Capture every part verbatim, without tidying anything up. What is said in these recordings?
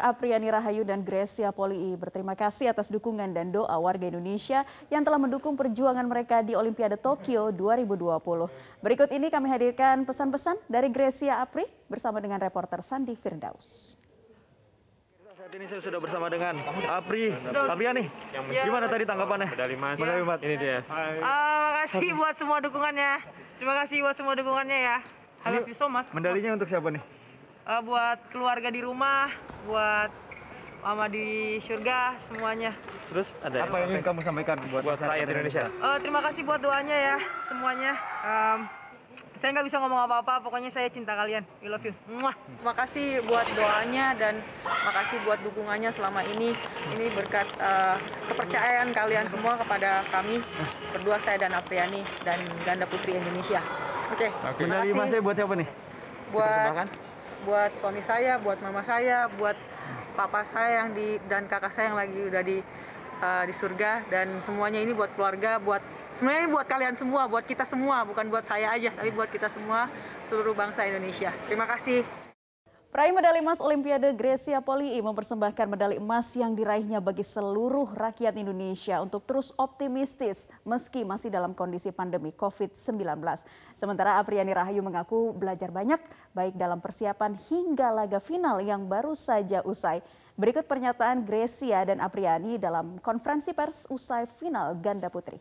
Apriyani Rahayu dan Greysia Polii berterima kasih atas dukungan dan doa warga Indonesia yang telah mendukung perjuangan mereka di Olimpiade Tokyo dua ribu dua puluh. Berikut ini kami hadirkan pesan-pesan dari Greysia Apri bersama dengan reporter Sandi Firdaus. Saat ini saya sudah bersama dengan Apri, Apriyani. Gimana tadi tanggapannya? Medali emas. Medali emas. Ini dia. Uh, makasih buat semua dukungannya. Terima kasih buat semua dukungannya ya. Halo, so much. Medalinya untuk siapa nih? Uh, buat keluarga di rumah, buat mama di surga, semuanya. Terus ada apa yang ingin kamu sampaikan buat, buat rakyat Indonesia? Uh, terima kasih buat doanya ya, semuanya. Um, saya nggak bisa ngomong apa-apa, pokoknya saya cinta kalian. We love you. Muah. Terima kasih buat doanya dan makasih buat dukungannya selama ini. Ini berkat uh, kepercayaan kalian semua kepada kami berdua, saya dan Apriyani dan ganda putri Indonesia. Oke. Okay. Okay. Medali emasnya buat siapa nih? Buat buat suami saya, buat mama saya, buat papa saya yang di dan kakak saya yang lagi udah di uh, di surga, dan semuanya ini buat keluarga, buat sebenarnya ini buat kalian semua, buat kita semua, bukan buat saya aja, tapi buat kita semua, seluruh bangsa Indonesia. Terima kasih. Peraih medali emas Olimpiade Greysia Polii mempersembahkan medali emas yang diraihnya bagi seluruh rakyat Indonesia untuk terus optimistis meski masih dalam kondisi pandemi covid sembilan belas. Sementara Apriyani Rahayu mengaku belajar banyak baik dalam persiapan hingga laga final yang baru saja usai. Berikut pernyataan Greysia dan Apriyani dalam konferensi pers usai final ganda putri.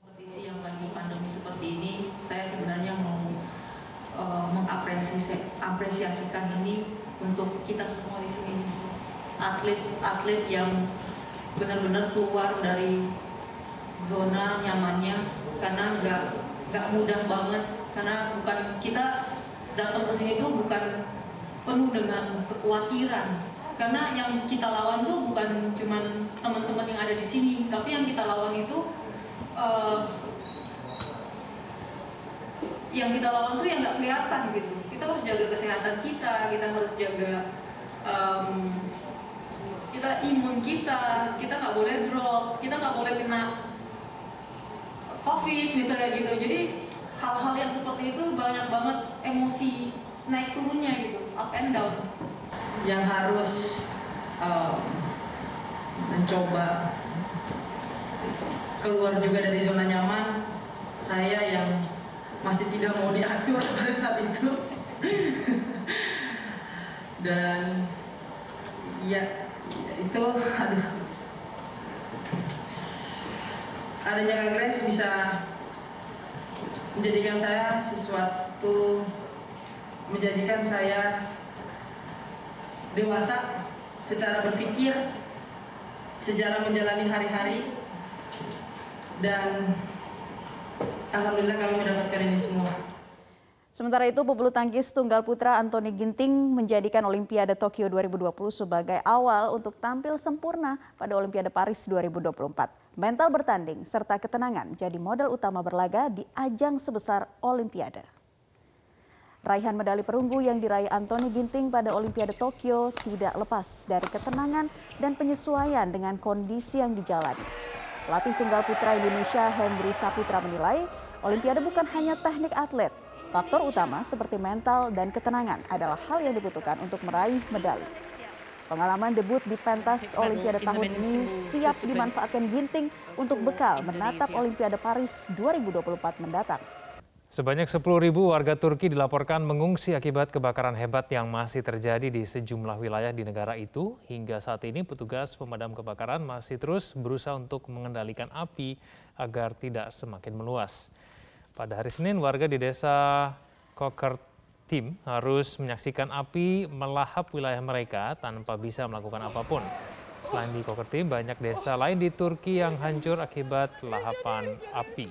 Kondisi yang lagi pandemi seperti ini, saya sebenarnya mau mengapresiasikan ini untuk kita semua di sini, atlet-atlet yang benar-benar keluar dari zona nyamannya, karena nggak nggak mudah banget, karena bukan kita datang ke sini tuh bukan penuh dengan kekhawatiran, karena yang kita lawan tuh bukan cuman teman-teman yang ada di sini, tapi yang kita lawan itu uh, yang kita lawan tuh yang nggak kelihatan gitu. Kita harus jaga kesehatan kita, kita harus jaga um, kita imun kita, kita nggak boleh drop, kita nggak boleh kena covid misalnya gitu. Jadi hal-hal yang seperti itu banyak banget emosi naik turunnya gitu, up and down. Yang harus um, mencoba keluar juga dari zona nyaman, saya yang masih tidak mau diatur pada saat itu. Dan ya itu, aduh, adanya Kak Grace bisa menjadikan saya sesuatu, menjadikan saya dewasa secara berpikir, secara menjalani hari-hari, dan alhamdulillah kami mendapatkan ini semua. Sementara itu, pebulu tangkis tunggal putra Anthony Ginting menjadikan Olimpiade Tokyo dua ribu dua puluh sebagai awal untuk tampil sempurna pada Olimpiade Paris dua ribu dua puluh empat. Mental bertanding serta ketenangan jadi modal utama berlaga di ajang sebesar Olimpiade. Raihan medali perunggu yang diraih Anthony Ginting pada Olimpiade Tokyo tidak lepas dari ketenangan dan penyesuaian dengan kondisi yang dijalani. Pelatih tunggal putra Indonesia Hendri Saputra menilai Olimpiade bukan hanya teknik atlet. Faktor utama seperti mental dan ketenangan adalah hal yang dibutuhkan untuk meraih medali. Pengalaman debut di pentas Olimpiade tahun ini siap dimanfaatkan Ginting untuk bekal menatap Olimpiade Paris dua ribu dua puluh empat mendatang. Sebanyak sepuluh ribu warga Turki dilaporkan mengungsi akibat kebakaran hebat yang masih terjadi di sejumlah wilayah di negara itu. Hingga saat ini petugas pemadam kebakaran masih terus berusaha untuk mengendalikan api agar tidak semakin meluas. Pada hari Senin, warga di desa Kokertim harus menyaksikan api melahap wilayah mereka tanpa bisa melakukan apapun. Selain di Kokertim, banyak desa lain di Turki yang hancur akibat lahapan api.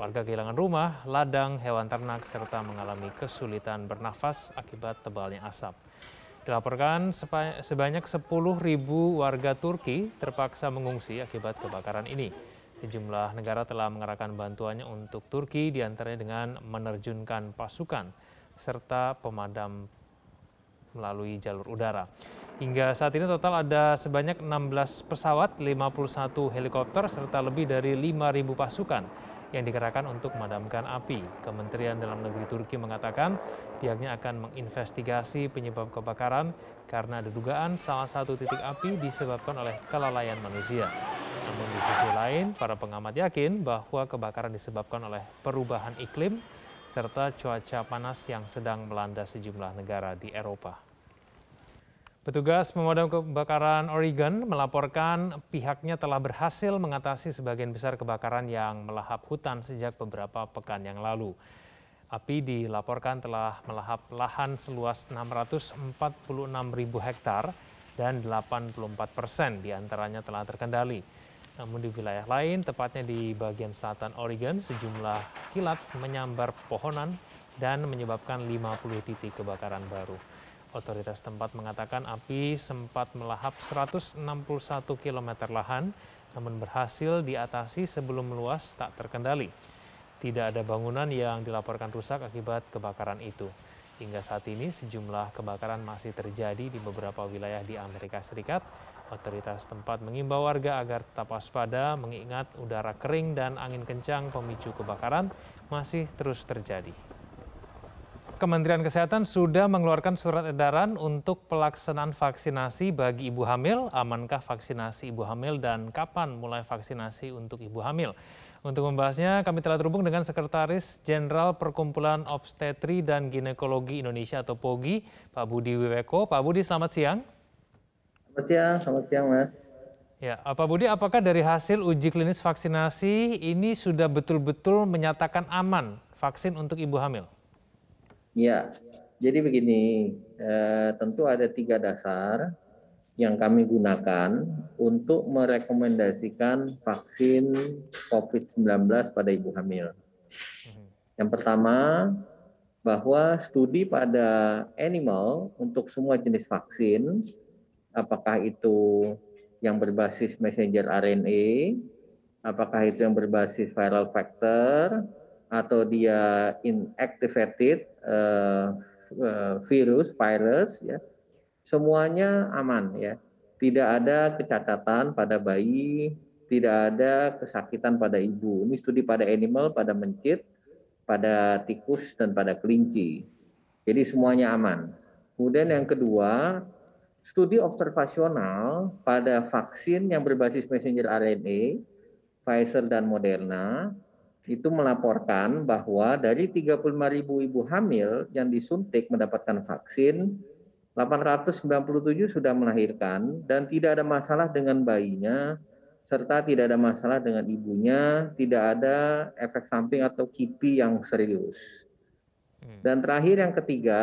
Warga kehilangan rumah, ladang, hewan ternak, serta mengalami kesulitan bernafas akibat tebalnya asap. Dilaporkan sebanyak sepuluh ribu warga Turki terpaksa mengungsi akibat kebakaran ini. Sejumlah negara telah mengerahkan bantuannya untuk Turki, diantaranya dengan menerjunkan pasukan serta pemadam melalui jalur udara. Hingga saat ini total ada sebanyak enam belas pesawat, lima puluh satu helikopter, serta lebih dari lima ribu pasukan yang dikerahkan untuk memadamkan api. Kementerian Dalam Negeri Turki mengatakan pihaknya akan menginvestigasi penyebab kebakaran karena ada dugaan salah satu titik api disebabkan oleh kelalaian manusia. Namun di sisi lain, para pengamat yakin bahwa kebakaran disebabkan oleh perubahan iklim serta cuaca panas yang sedang melanda sejumlah negara di Eropa. Petugas pemadam kebakaran Oregon melaporkan pihaknya telah berhasil mengatasi sebagian besar kebakaran yang melahap hutan sejak beberapa pekan yang lalu. Api dilaporkan telah melahap lahan seluas enam ratus empat puluh enam ribu hektar dan delapan puluh empat persen diantaranya telah terkendali. Namun di wilayah lain, tepatnya di bagian selatan Oregon, sejumlah kilat menyambar pepohonan dan menyebabkan lima puluh titik kebakaran baru. Otoritas tempat mengatakan api sempat melahap seratus enam puluh satu kilometer lahan, namun berhasil diatasi sebelum meluas tak terkendali. Tidak ada bangunan yang dilaporkan rusak akibat kebakaran itu. Hingga saat ini sejumlah kebakaran masih terjadi di beberapa wilayah di Amerika Serikat. Otoritas tempat mengimbau warga agar tetap waspada, mengingat udara kering dan angin kencang pemicu kebakaran masih terus terjadi. Kementerian Kesehatan sudah mengeluarkan surat edaran untuk pelaksanaan vaksinasi bagi ibu hamil. Amankah vaksinasi ibu hamil dan kapan mulai vaksinasi untuk ibu hamil? Untuk membahasnya kami telah terhubung dengan Sekretaris Jenderal Perkumpulan Obstetri dan Ginekologi Indonesia atau P O G I, Pak Budi Wiweko. Pak Budi, selamat siang. Selamat siang, selamat siang Mas. Ya, Pak Budi, apakah dari hasil uji klinis vaksinasi ini sudah betul-betul menyatakan aman vaksin untuk ibu hamil? Ya, jadi begini, eh, tentu ada tiga dasar yang kami gunakan untuk merekomendasikan vaksin covid sembilan belas pada ibu hamil. Yang pertama, bahwa studi pada animal untuk semua jenis vaksin, apakah itu yang berbasis messenger R N A, apakah itu yang berbasis viral vector, atau dia inactivated uh, uh, virus virus ya, semuanya aman ya, tidak ada kecacatan pada bayi, tidak ada kesakitan pada ibu. Ini studi pada animal, pada mencit, pada tikus dan pada kelinci, jadi semuanya aman. Kemudian yang kedua, studi observasional pada vaksin yang berbasis messenger R N A Pfizer dan Moderna itu melaporkan bahwa dari tiga puluh lima ribu ibu hamil yang disuntik mendapatkan vaksin, delapan ratus sembilan puluh tujuh sudah melahirkan dan tidak ada masalah dengan bayinya, serta tidak ada masalah dengan ibunya, tidak ada efek samping atau K I P I yang serius. Dan terakhir yang ketiga,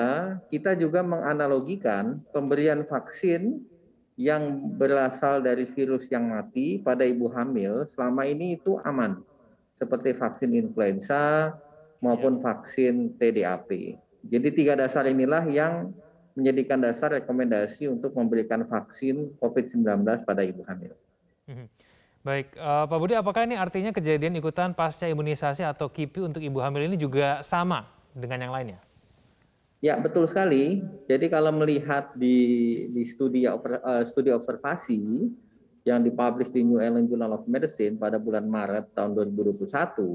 kita juga menganalogikan pemberian vaksin yang berasal dari virus yang mati pada ibu hamil selama ini itu aman, seperti vaksin influenza maupun ya, vaksin T D A P. Jadi tiga dasar inilah yang menjadikan dasar rekomendasi untuk memberikan vaksin covid sembilan belas pada ibu hamil. Baik, Pak Budi, apakah ini artinya kejadian ikutan pasca imunisasi atau K I P I untuk ibu hamil ini juga sama dengan yang lainnya? Ya, betul sekali. Jadi kalau melihat di, di studi, studi observasi yang dipublish di New England Journal of Medicine pada bulan Maret tahun dua ribu dua puluh satu,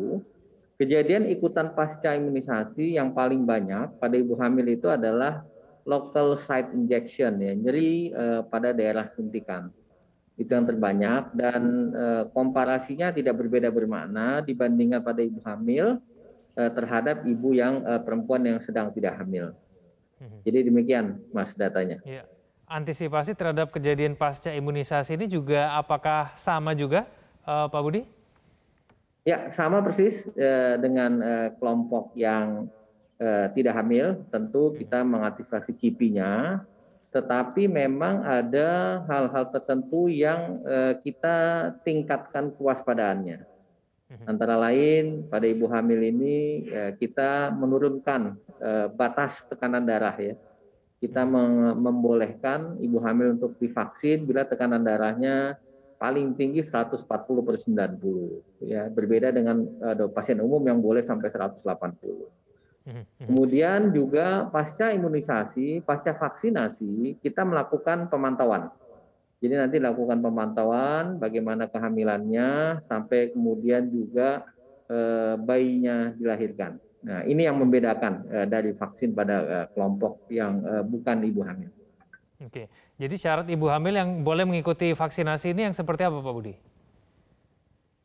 kejadian ikutan pasca imunisasi yang paling banyak pada ibu hamil itu adalah local site injection, ya, nyeri eh, pada daerah suntikan. Itu yang terbanyak dan eh, komparasinya tidak berbeda bermakna dibandingkan pada ibu hamil eh, terhadap ibu yang eh, perempuan yang sedang tidak hamil. Jadi demikian Mas datanya. Yeah. Antisipasi terhadap kejadian pasca imunisasi ini juga apakah sama juga, eh, Pak Budi? Ya, sama persis eh, dengan eh, kelompok yang eh, tidak hamil. Tentu kita mengaktifasi K I P I-nya, tetapi memang ada hal-hal tertentu yang eh, kita tingkatkan kewaspadaannya. Antara lain, pada ibu hamil ini eh, kita menurunkan eh, batas tekanan darah ya. Kita membolehkan ibu hamil untuk divaksin bila tekanan darahnya paling tinggi seratus empat puluh per sembilan puluh. Ya, berbeda dengan uh, pasien umum yang boleh sampai seratus delapan puluh. Kemudian juga pasca imunisasi, pasca vaksinasi, kita melakukan pemantauan. Jadi nanti lakukan pemantauan bagaimana kehamilannya, sampai kemudian juga bayinya dilahirkan. Nah, ini yang membedakan dari vaksin pada kelompok yang bukan ibu hamil. Oke, jadi syarat ibu hamil yang boleh mengikuti vaksinasi ini yang seperti apa, Pak Budi?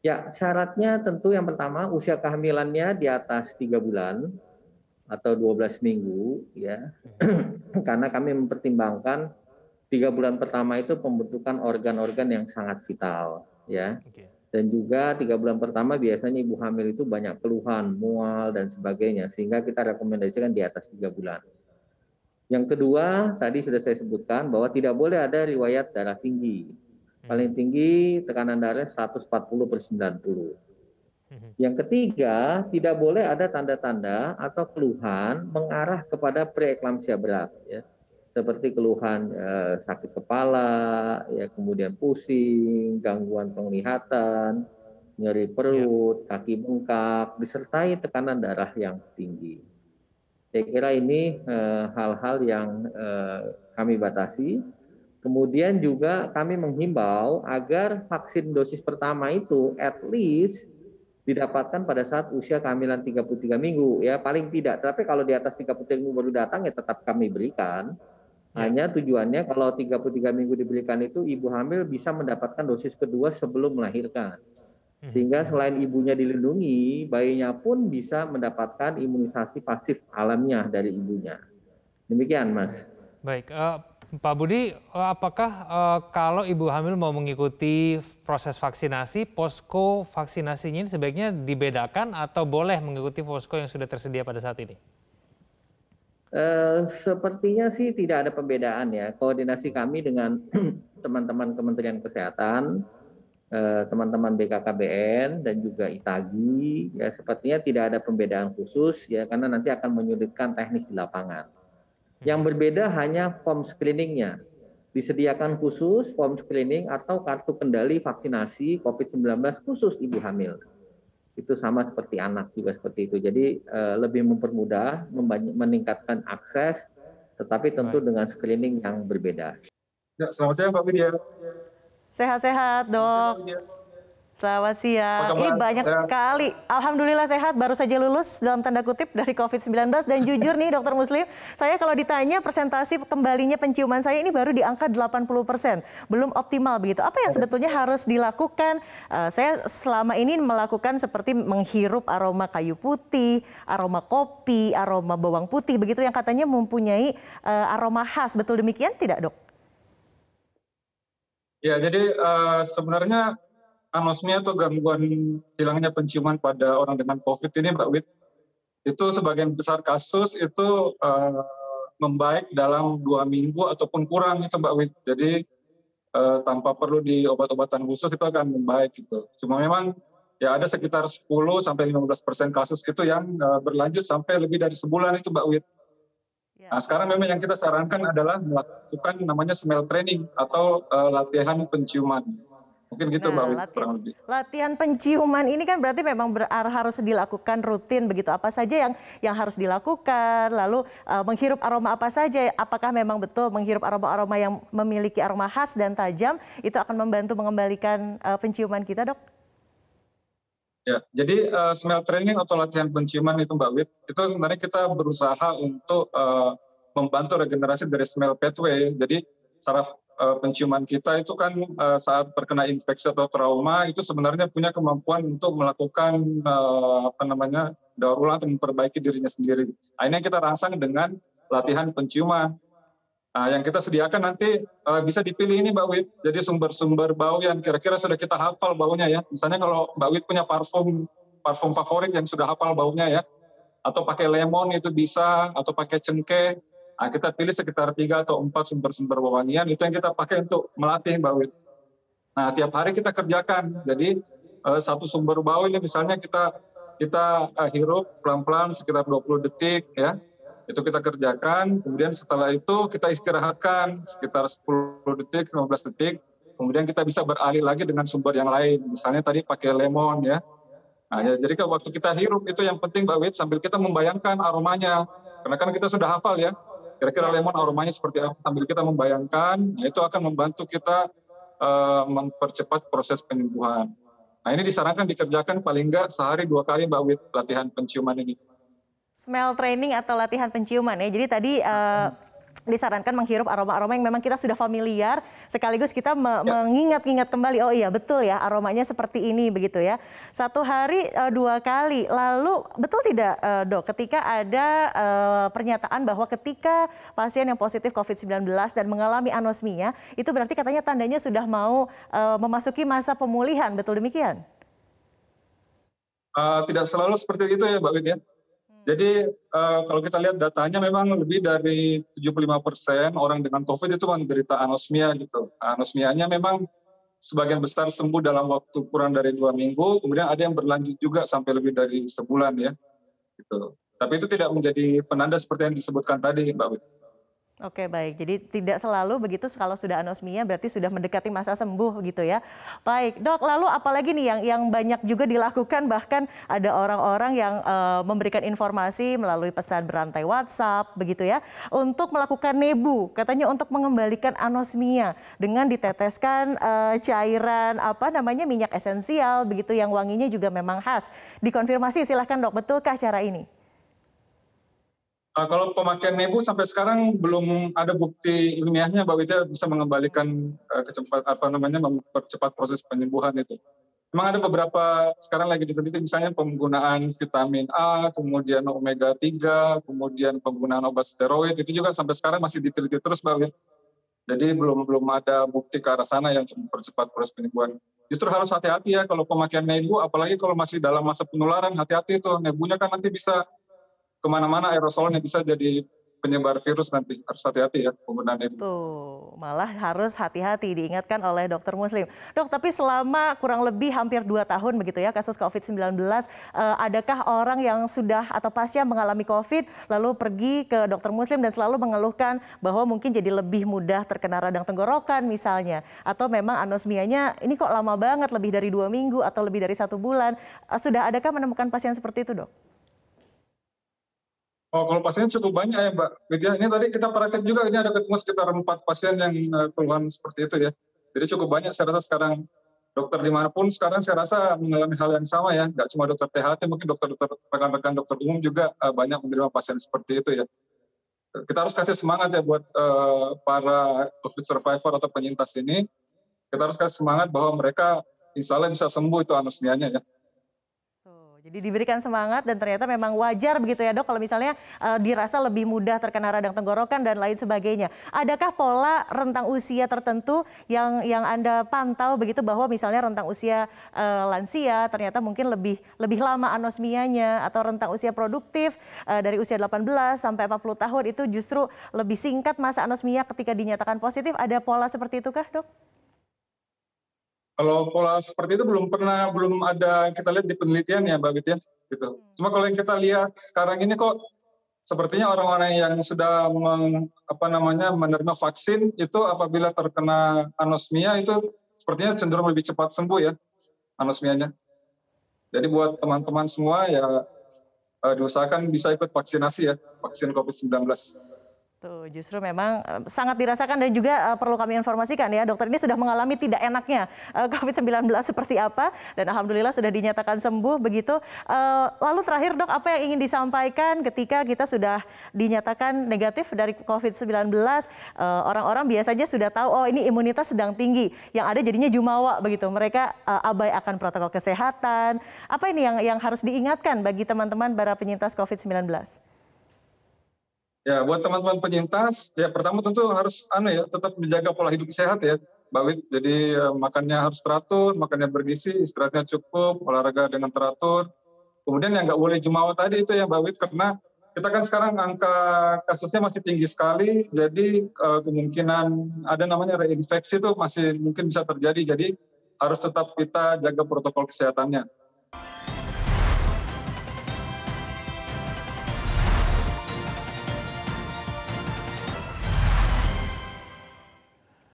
Ya, syaratnya tentu yang pertama usia kehamilannya di atas tiga bulan atau dua belas minggu, ya. Karena kami mempertimbangkan tiga bulan pertama itu pembentukan organ-organ yang sangat vital, ya. Oke. Dan juga tiga bulan pertama biasanya ibu hamil itu banyak keluhan, mual, dan sebagainya. Sehingga kita rekomendasikan di atas tiga bulan. Yang kedua, tadi sudah saya sebutkan bahwa tidak boleh ada riwayat darah tinggi. Paling tinggi tekanan darah seratus empat puluh per sembilan puluh. Yang ketiga, tidak boleh ada tanda-tanda atau keluhan mengarah kepada preeklamsia berat. Ya. Seperti keluhan eh, sakit kepala, ya, kemudian pusing, gangguan penglihatan, nyeri perut, ya, kaki bengkak, disertai tekanan darah yang tinggi. Saya kira ini eh, hal-hal yang eh, kami batasi. Kemudian juga kami menghimbau agar vaksin dosis pertama itu at least didapatkan pada saat usia kehamilan tiga puluh tiga minggu, ya, paling tidak. Tapi kalau di atas tiga puluh tiga minggu baru datang, ya tetap kami berikan. Hanya tujuannya kalau tiga puluh tiga minggu diberikan itu ibu hamil bisa mendapatkan dosis kedua sebelum melahirkan. Sehingga selain ibunya dilindungi, bayinya pun bisa mendapatkan imunisasi pasif alamiah dari ibunya. Demikian, Mas. Baik, uh, Pak Budi, apakah uh, kalau ibu hamil mau mengikuti proses vaksinasi, posko vaksinasinya sebaiknya dibedakan atau boleh mengikuti posko yang sudah tersedia pada saat ini? Eh, sepertinya sih tidak ada pembedaan, ya. Koordinasi kami dengan teman-teman Kementerian Kesehatan, eh, teman-teman B K K B N, dan juga Itagi, ya, sepertinya tidak ada pembedaan khusus, ya, karena nanti akan menyulitkan teknis di lapangan. Yang berbeda hanya form screeningnya, disediakan khusus form screening atau kartu kendali vaksinasi COVID sembilan belas khusus ibu hamil. Itu sama seperti anak juga seperti itu. Jadi eh, lebih mempermudah, meningkatkan akses, tetapi tentu dengan screening yang berbeda. Ya, selamat siang, Pak Widya. Sehat-sehat, Dok. Selamat siang. Ini banyak sekali. Alhamdulillah sehat, baru saja lulus dalam tanda kutip dari COVID sembilan belas. Dan jujur nih, Dokter Muslim, saya kalau ditanya persentase kembalinya penciuman saya ini baru di angka delapan puluh persen. Belum optimal begitu. Apa yang sebetulnya harus dilakukan? Uh, saya selama ini melakukan seperti menghirup aroma kayu putih, aroma kopi, aroma bawang putih, begitu yang katanya mempunyai uh, aroma khas. Betul demikian tidak, Dok? Ya, jadi uh, sebenarnya anosmia atau gangguan hilangnya penciuman pada orang dengan COVID ini, Mbak Wit, itu sebagian besar kasus itu uh, membaik dalam dua minggu ataupun kurang itu, Mbak Wit. Jadi uh, tanpa perlu di obat-obatan khusus itu akan membaik gitu. Cuma memang ya ada sekitar sepuluh sampai lima belas persen kasus itu yang uh, berlanjut sampai lebih dari sebulan itu, Mbak Wit. Nah, sekarang memang yang kita sarankan adalah melakukan namanya smell training atau uh, latihan penciuman. Mungkin gitu, nah, Mbak Wit, latihan, kurang lebih. Latihan penciuman ini kan berarti memang ber, harus dilakukan rutin begitu. Apa saja yang yang harus dilakukan, lalu uh, menghirup aroma apa saja, apakah memang betul menghirup aroma-aroma yang memiliki aroma khas dan tajam, itu akan membantu mengembalikan uh, penciuman kita, Dok? Ya, jadi uh, smell training atau latihan penciuman itu, Mbak Wit, itu sebenarnya kita berusaha untuk uh, membantu regenerasi dari smell pathway. Jadi saraf penciuman kita itu kan saat terkena infeksi atau trauma itu sebenarnya punya kemampuan untuk melakukan apa namanya daur ulang atau memperbaiki dirinya sendiri. Akhirnya kita rangsang dengan latihan penciuman. Nah, yang kita sediakan nanti bisa dipilih ini, Mbak Wit. Jadi sumber-sumber bau yang kira-kira sudah kita hafal baunya, ya. Misalnya kalau Mbak Wit punya parfum parfum favorit yang sudah hafal baunya, ya. Atau pakai lemon itu bisa, atau pakai cengkeh. Nah, kita pilih sekitar tiga atau empat sumber-sumber wewangian, itu yang kita pakai untuk melatih, Mbak Wit. Nah, tiap hari kita kerjakan. Jadi satu sumber bau ini misalnya kita kita hirup pelan-pelan sekitar dua puluh detik, ya. Itu kita kerjakan, kemudian setelah itu kita istirahatkan sekitar sepuluh detik, lima belas detik. Kemudian kita bisa beralih lagi dengan sumber yang lain. Misalnya tadi pakai lemon, ya. Nah, ya, jadi waktu kita hirup itu yang penting, Mbak Wit, sambil kita membayangkan aromanya. Karena kan kita sudah hafal, ya. Kira-kira lemon aromanya seperti apa, sambil kita membayangkan, itu akan membantu kita uh, mempercepat proses penyembuhan. Nah, ini disarankan dikerjakan paling enggak sehari dua kali Mbak Wit, latihan penciuman ini. Smell training atau latihan penciuman ya. Jadi tadi uh, disarankan menghirup aroma-aroma yang memang kita sudah familiar, sekaligus kita me- ya. mengingat-ingat kembali, oh iya betul ya aromanya seperti ini begitu ya. Satu hari uh, dua kali, lalu betul tidak uh, dok ketika ada uh, pernyataan bahwa ketika pasien yang positif covid sembilan belas dan mengalami anosmia, itu berarti katanya tandanya sudah mau uh, memasuki masa pemulihan, betul demikian? Uh, tidak selalu seperti itu ya Mbak Wid ya. Jadi uh, kalau kita lihat datanya memang lebih dari tujuh puluh lima persen orang dengan COVID itu menderita anosmia gitu. Anosmianya memang sebagian besar sembuh dalam waktu kurang dari dua minggu, kemudian ada yang berlanjut juga sampai lebih dari sebulan ya. Gitu. Tapi itu tidak menjadi penanda seperti yang disebutkan tadi Mbak Wid. Oke baik, jadi tidak selalu begitu kalau sudah anosmia berarti sudah mendekati masa sembuh gitu ya. Baik dok, lalu apalagi nih yang yang banyak juga dilakukan, bahkan ada orang-orang yang uh, memberikan informasi melalui pesan berantai WhatsApp begitu ya, untuk melakukan nebu, katanya untuk mengembalikan anosmia dengan diteteskan uh, cairan apa namanya minyak esensial begitu yang wanginya juga memang khas. Dikonfirmasi silahkan dok, betulkah cara ini? Uh, kalau pemakaian nebu sampai sekarang belum ada bukti ilmiahnya bahwa itu bisa mengembalikan uh, kecepat apa namanya mempercepat proses penyembuhan itu. Memang ada beberapa sekarang lagi diteliti, misalnya penggunaan vitamin A, kemudian omega tiga, kemudian penggunaan obat steroid, itu juga sampai sekarang masih diteliti terus Mbak. Jadi belum belum ada bukti ke arah sana yang mempercepat proses penyembuhan. Justru harus hati-hati ya kalau pemakaian nebu, apalagi kalau masih dalam masa penularan, hati-hati itu nebunya kan nanti bisa kemana-mana aerosolnya, bisa jadi penyebar virus nanti. Harus hati-hati ya penggunaan ini. Tuh, malah harus hati-hati diingatkan oleh dokter Muslim. Dok, tapi selama kurang lebih hampir dua tahun begitu ya kasus covid sembilan belas, eh, adakah orang yang sudah atau pasien mengalami COVID lalu pergi ke dokter Muslim dan selalu mengeluhkan bahwa mungkin jadi lebih mudah terkena radang tenggorokan misalnya, atau memang anosmianya ini kok lama banget, lebih dari dua minggu atau lebih dari satu bulan. Eh, sudah adakah menemukan pasien seperti itu, dok? Oh, kalau pasiennya cukup banyak ya Mbak Widya. Ini tadi kita praktek juga, ini ada ketemu sekitar empat pasien yang keluhan seperti itu ya. Jadi cukup banyak, saya rasa sekarang dokter dimanapun sekarang saya rasa mengalami hal yang sama ya. Nggak cuma dokter T H T, mungkin dokter-dokter rekan-rekan dokter umum juga banyak menerima pasien seperti itu ya. Kita harus kasih semangat ya buat uh, para COVID survivor atau penyintas ini. Kita harus kasih semangat bahwa mereka insya Allah bisa sembuh itu anosmianya ya. Jadi diberikan semangat dan ternyata memang wajar begitu ya dok kalau misalnya uh, dirasa lebih mudah terkena radang tenggorokan dan lain sebagainya. Adakah pola rentang usia tertentu yang yang Anda pantau begitu, bahwa misalnya rentang usia uh, lansia ternyata mungkin lebih lebih lama anosmianya, atau rentang usia produktif uh, dari usia delapan belas sampai empat puluh tahun itu justru lebih singkat masa anosmia ketika dinyatakan positif? Ada pola seperti itu kah dok? Kalau pola seperti itu belum pernah, belum ada kita lihat di penelitian ya Mbak Wit ya, gitu. Cuma kalau yang kita lihat sekarang ini kok sepertinya orang-orang yang sudah meng, apa namanya menerima vaksin itu apabila terkena anosmia itu sepertinya cenderung lebih cepat sembuh ya anosmianya. Jadi buat teman-teman semua ya eh, diusahakan bisa ikut vaksinasi ya, vaksin covid sembilan belas. Tuh, justru memang sangat dirasakan dan juga uh, perlu kami informasikan ya dokter, ini sudah mengalami tidak enaknya uh, covid sembilan belas seperti apa, dan alhamdulillah sudah dinyatakan sembuh begitu. Uh, lalu terakhir dok, apa yang ingin disampaikan ketika kita sudah dinyatakan negatif dari covid sembilan belas, uh, orang-orang biasanya sudah tahu oh ini imunitas sedang tinggi, yang ada jadinya jumawa begitu, mereka uh, abai akan protokol kesehatan. Apa ini yang yang harus diingatkan bagi teman-teman para penyintas covid sembilan belas? Ya, buat teman-teman penyintas, ya pertama tentu harus anu ya, tetap menjaga pola hidup sehat ya, Mbak Wit. Jadi eh, makannya harus teratur, makannya bergizi, istirahatnya cukup, olahraga dengan teratur. Kemudian yang nggak boleh jumawa tadi itu ya Mbak Wit, karena kita kan sekarang angka kasusnya masih tinggi sekali, jadi eh, kemungkinan ada namanya reinfeksi itu masih mungkin bisa terjadi, jadi harus tetap kita jaga protokol kesehatannya.